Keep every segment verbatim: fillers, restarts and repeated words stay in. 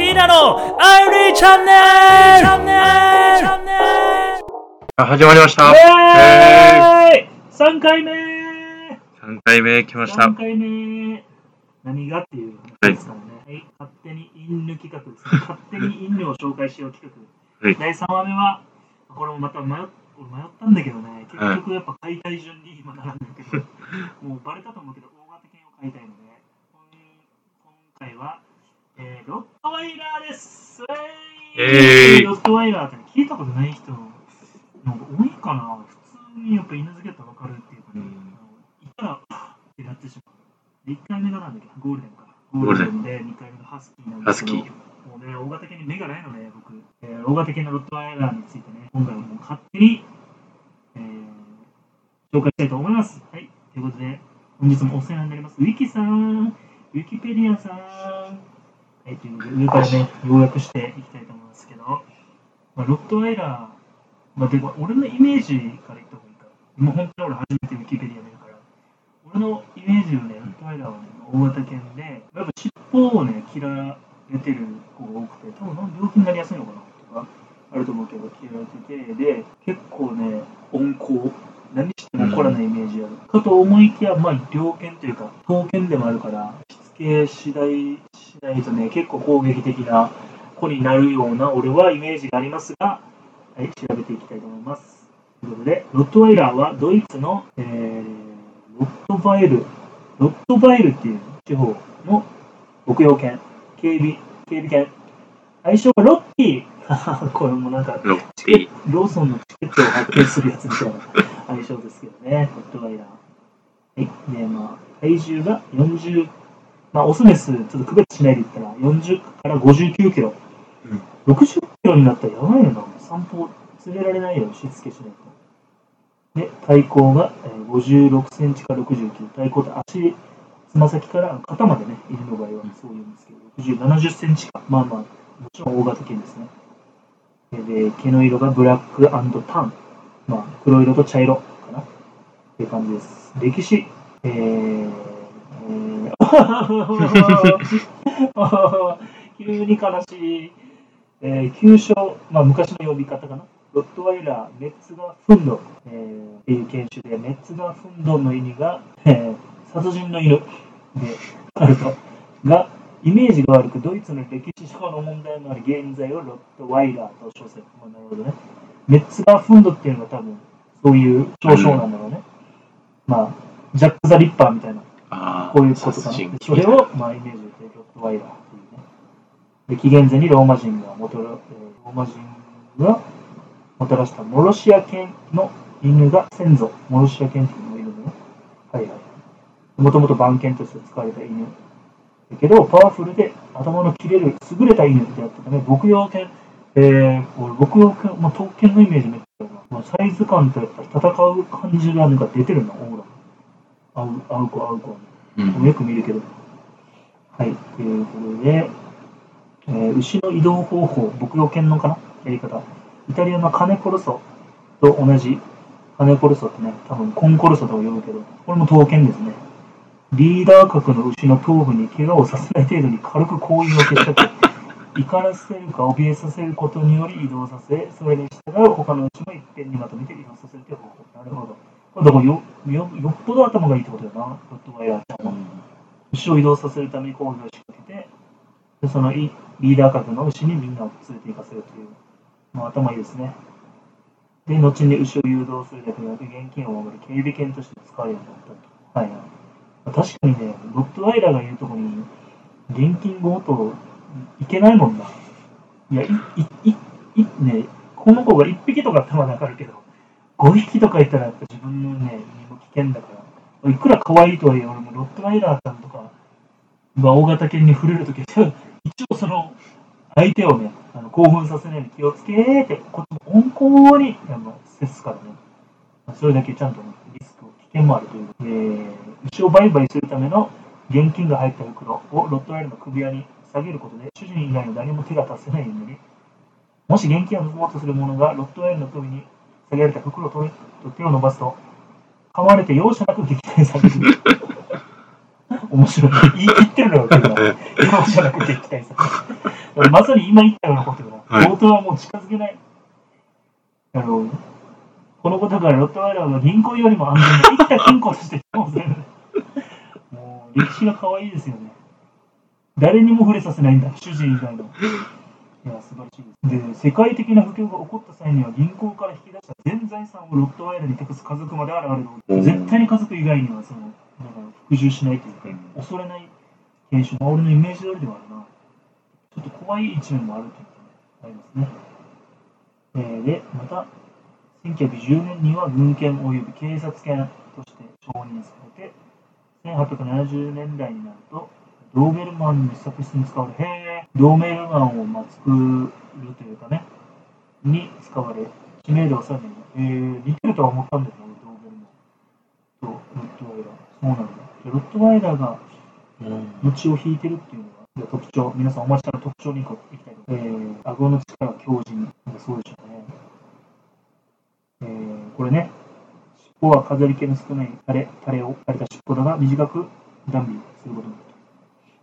ティーナのアイリーチャンネル始まりました。えー、さんかいめさんかいめ来ました。さんかいめ何がっていう話ですからね、はい、勝手に飲料企画ですね。勝手に飲料を紹介しよう企画、はい、だいさんわめはこれもまた迷って迷ったんだけどね、結局やっぱ解体順に今並んだけど、はい、もうバレたと思うけど大型犬を買いたいので、今回は、えー、ロットワイラーです、えー、ロットワイラーって、ね、聞いたことない人なんか多いかな。普通にやっぱ犬好きだったら分かるっていうかね、いたらパッってなってしまう。いっかいめがなんだっけ、ゴールデンかゴールデンでにかいめがハスキーなんですけど、もうね、大型犬に目がないので、ね、僕、えー、大型犬のロットワイラーについてね、今回はもう勝手に紹介したいと思います。はい、ということで、本日もお世話になります、ウィキさん、ウィキペディアさん、はい、ということで、上からね、要約していきたいと思いますけど、まあ、ロットワイラー、まあ、でも俺のイメージから言った方がいいから、今、本当に俺、初めてウィキペディア見るから、俺のイメージはね、ロットワイラーはね、大型犬で、やっぱ尻尾をね、切られてる子が多くて、多分病気になりやすいのかなとか、あると思うけど、切られてて、で、結構ね、温厚。何しても怒らないイメージある、うん、かと思いきや、まあ、猟犬というか闘犬でもあるからしつけ次第しないとね、結構攻撃的な子になるような俺はイメージがありますが、はい、調べていきたいと思います。ということで、ロットワイラーはドイツの、えー、ロットバイルロットバイルっていう地方の牧羊犬、警備警備犬、愛称はロッキーこれもなんかローソンのチケットを発見するやつみたいな相性ですけどね、ロットワイラー。はい、で、まあ、体重がよんじゅう、まあ、オスメス、ちょっと区別しないで言ったら、よんじゅうからごじゅうきゅうキロ、うん、ろくじゅっキロになったらやばいよな、散歩連れられないよ、しつけしないと。で、体高がごじゅうろくセンチからろくじゅうきゅう、体高って足、つま先から肩までね、犬の場合はそういうんですけど、ろくじゅう、ななじゅっセンチか、まあまあ、もちろん大型犬ですね。で、毛の色がブラック&タン、まあ、黒色と茶色かなっていう感じです。歴史、えーえー、急に悲しい、えー、旧称、まあ、昔の呼び方かな、ロットワイラーメッツガフンド、えー、っていう犬種で、メッツガフンドの意味が、えー、殺人の犬であるとがイメージが悪く、ドイツの歴史上の問題のある現在をロットワイラーと称する。まあ、なるほどね。メッツガーフンドっていうのが多分そういう少々なんだろうね。うん、まあ、ジャック・ザ・リッパーみたいな、あこういうことかな。それを、まあ、イメージでロットワイラーっていうね。で、紀元前にローマ人がもたら、えー、ローマ人がもたらしたモロシア犬の犬が先祖。モロシア犬っていうのがいるのね。はいはい。もともと番犬として使われた犬。だけど、パワフルで頭の切れる優れた犬であったため、牧羊犬、えー、俺牧羊犬、まあ、特権のイメージめっちゃあるな、まあ、サイズ感とやっぱり戦う感じがなんか出てるな、オーラ。合う、合う子、合う子、うん。よく見るけど。はい、ということで、えー、牛の移動方法、牧羊犬のかなやり方。イタリアのカネコルソと同じ、カネコルソってね、多分コンコルソとも呼ぶけど、これも闘犬ですね。リーダー格の牛の頭部に怪我をさせない程度に軽く行為を消したく、怒らせるか怯えさせることにより移動させ、それに従う他の牛も一遍にまとめて移動させるという方法。なるほど。まあ、だから よ, よ, よっぽど頭がいいってことだな、ロットワイラーちゃんは。牛を移動させるために行為を仕掛けて、でそのリーダー格の牛にみんなを連れて行かせるという、まあ、頭いいですね。で、後に牛を誘導するだけでなく、現金を守る警備犬として使われるようになったと。はいはい。確かにね、ロットワイラーが言うとこに現金強盗いけないもんな。いや、いいいね、この子がいっぴきとかってのは分かるけど、ごひきとかいたらやっぱ自分のね、身も危険だから。いくら可愛いとはいえ、俺もロットワイラーさんとか、まあ、大型犬に触れるときは、一応その相手をね、あの興奮させないように気をつけーって、こっちも温厚に接すからね。それだけちゃんとね、リスクを危険もあるという。えー牛を売買するための現金が入った袋をロットワイラーの首輪に下げることで、主人以外の誰も手が出せないように、もし現金を盗もうとする者がロットワイラーの首に下げられた袋を取り手を伸ばすと、噛まれて容赦なく撃退される。面白い。言い切ってるのよ、容赦なく撃退される。まさに今言ったようなことだから、強盗はもう近づけない。あのこのことからロットワイラーは銀行よりも安全な生きた金庫としてもう歴史が可愛いですよね。誰にも触れさせないんだ、主人以外の。いや素晴らしいです。で、世界的な不況が起こった際には銀行から引き出した全財産をロットワイラーに託す家族まで現れる。絶対に家族以外にはそのだから服従しないというか、恐れない研修。俺のイメージ通りではあるな。ちょっと怖い一面もあるということがありますね。えー、で、また、せんきゅうひゃくじゅうねんには軍犬及び警察犬として承認されて、せんはっぴゃくななじゅうねんだいになると、ドーベルマンの試作室に使われ、へー、ドーベルマンをまあ作るというかね、に使われ、知名度はさらに、えー、似てるとは思ったんだけど、ドーベルマンとロットワイラー。そうなんだ。ロットワイラーが、後を引いてるっていうのは、特徴、皆さんお待ちかね特徴にいきたいと思います。えー、顎の力は強靭、そうでしょうね。えー、これね、尻尾は飾り気の少ないタレ、タレを垂れた尻尾だが短く断尾することになると。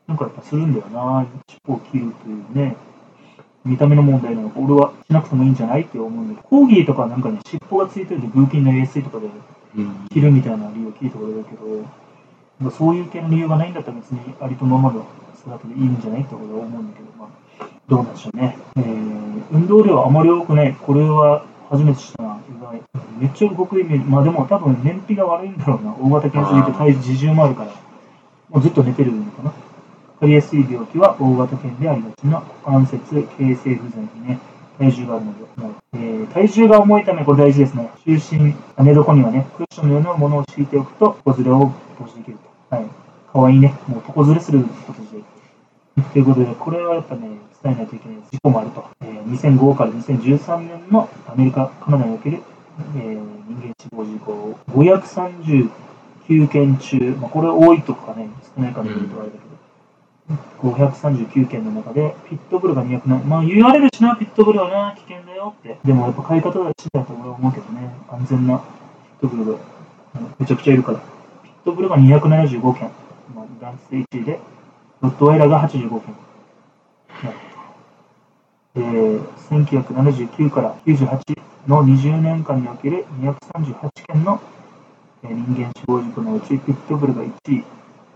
なんかやっぱするんだよな、尻尾を切るというね、見た目の問題なのか、俺はしなくてもいいんじゃないって思うんだけど、コーギーとかなんかね、尻尾がついてるとブーキーになりやすいとかで切るみたいな理由を聞いたことだけど、なんかそういう系の理由がないんだったら別にありとままだ。だといいんじゃないってことは思うんだけど、まあ、どうなんでしょうね、えー、運動量はあまり多くない。これは初めて知ったな。めっちゃ動くイメージ。まあでも多分燃費が悪いんだろうな。大型犬すぎて体重自重もあるから、もうずっと寝てるのかな。かかりやすい病気は大型犬でありがちな股関節形成不全にね、体重があるので、えー、体重が重いため、これ大事ですね。就寝、寝床にはね、クッションのようなものを敷いておくと子連れを防止できると。はい、かわいいね。もう床連れすることで。ということで、これはやっぱね、伝えないといけない事故もあると。えー、にせんごからにせんじゅうさんねんのアメリカ、カナダにおける、えー、人間死亡事故、ごひゃくさんじゅうきゅうけん中、まあ、これ多いとかね、少ないかというとあれだけど、ごひゃくさんじゅうきゅうけんの中で、ピットブルがにひゃくなな、まあ言われるしな、ピットブルはな、危険だよって。でもやっぱ飼い方は違うと俺は思うけどね、安全なピットブルがめちゃくちゃいるから。ピットブルがにひゃくななじゅうごけん、まあ、男性いちいで、ロットワイラーがはちじゅうごけん、えー、せんきゅうひゃくななじゅうきゅうからきゅうじゅうはちのにじゅうねんかんにおけるにひゃくさんじゅうはちけんの人間死亡事故のうちピットブルがいちい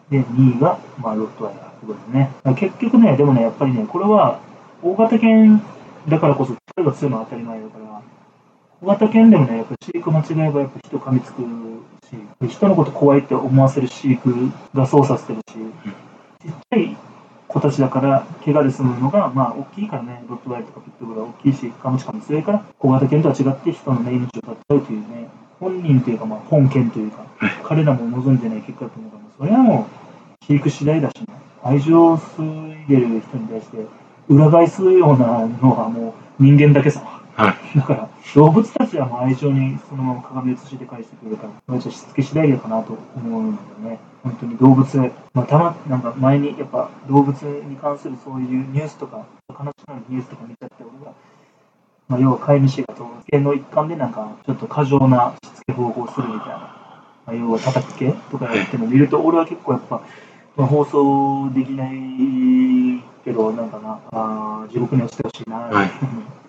でにいが、まあ、ロットワイラーということですね。結局ね、でもね、やっぱりね、これは大型犬だからこそ力が強いのは当たり前だから、小型犬でもね、やっぱ飼育間違えばやっぱ人噛みつくし、人のこと怖いって思わせる飼育が操作してるし、ちっちゃい子たちだから怪我で済むのが、まあ大きいからね、ロットワイラーとかピットブルは大きいし、カムシカム強いから、小型犬とは違って人の、ね、命を絶っちゃうというね、本人というか、まあ本犬というか、彼らも望んでない結果だと思うから、それはもう飼育次第だし、ね、愛情を注いでる人に対して裏返すようなのはもう人間だけさ。はい、だから動物たちはもう愛情にそのまま鏡映して返してくれるから、これじゃしつけ次第だかなと思うんだよね。本当に動物、まあ、たまなんか前にやっぱ動物に関するそういうニュースとか悲しくなるニュースとか見ちゃって俺が、まあ、要は飼い主が動物系の一環でなんかちょっと過剰なしつけ方法をするみたいな、まあ、要は叩きつけとかやってるのを見ると、俺は結構やっぱ、まあ、放送できないけど、なんかなあ、地獄に落ちてほしいな、はい、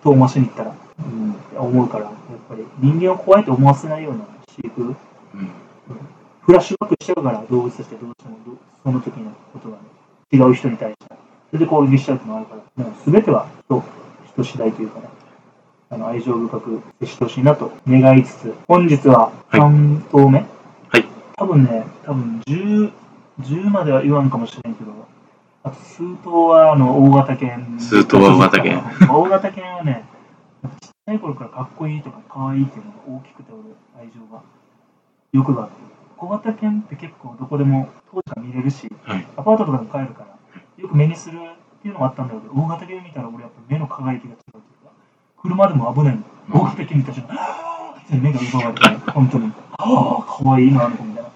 遠回しに行ったら、うん、思うから、やっぱり人間を怖いと思わせないような飼育、うん、フラッシュバックしちゃうから、動物としてどうしてもその時のことが、ね、違う人に対してそれで攻撃しちゃうのもあるから、もう全ては人、人次第というかね、あの愛情深く接してほしいなと願いつつ、本日はさんとうめ、はいはい、多分ね、多分 10, 10までは言わんかもしれないけど、あと数頭はあの大型犬。数頭は大型犬。大型犬はね、小さい頃からかっこいいとかかわいいっていうのが大きくて、愛情が、欲があって。小型犬って結構どこでも当時から見れるし、はい、アパートとかでも買えるから、よく目にするっていうのもあったんだけど、大型犬見たら俺やっぱ目の輝きが違うというか、車でも危ないの。大型犬見たら、はぁーって目が奪われて、本当に、はぁー、かわいいな、あの子みたいな。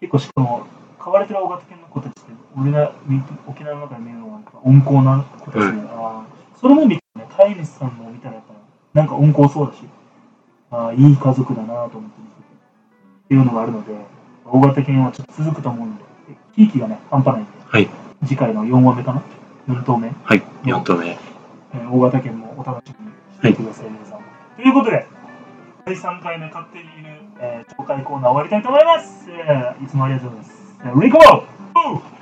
結構しかも、飼われてる大型犬の子たちって、俺が沖縄の中で見るのは温厚な子たちだから、うん、それも見てね、飼い主さんも見たらやっぱなんか温厚そうだし、ああ、いい家族だなと思って見ててっていうのがあるので、大型犬はちょっと続くと思うんで、地域がね、半端ないんで、はい、次回のよんわめかな、よん投目、はい、よん投目、えー、大型県もお楽しみにしてください、はい、皆さん。ということでだいさんかいめ勝手にいる、えー、紹介コーナー終わりたいと思います。えー、いつもありがとうございます。レイコー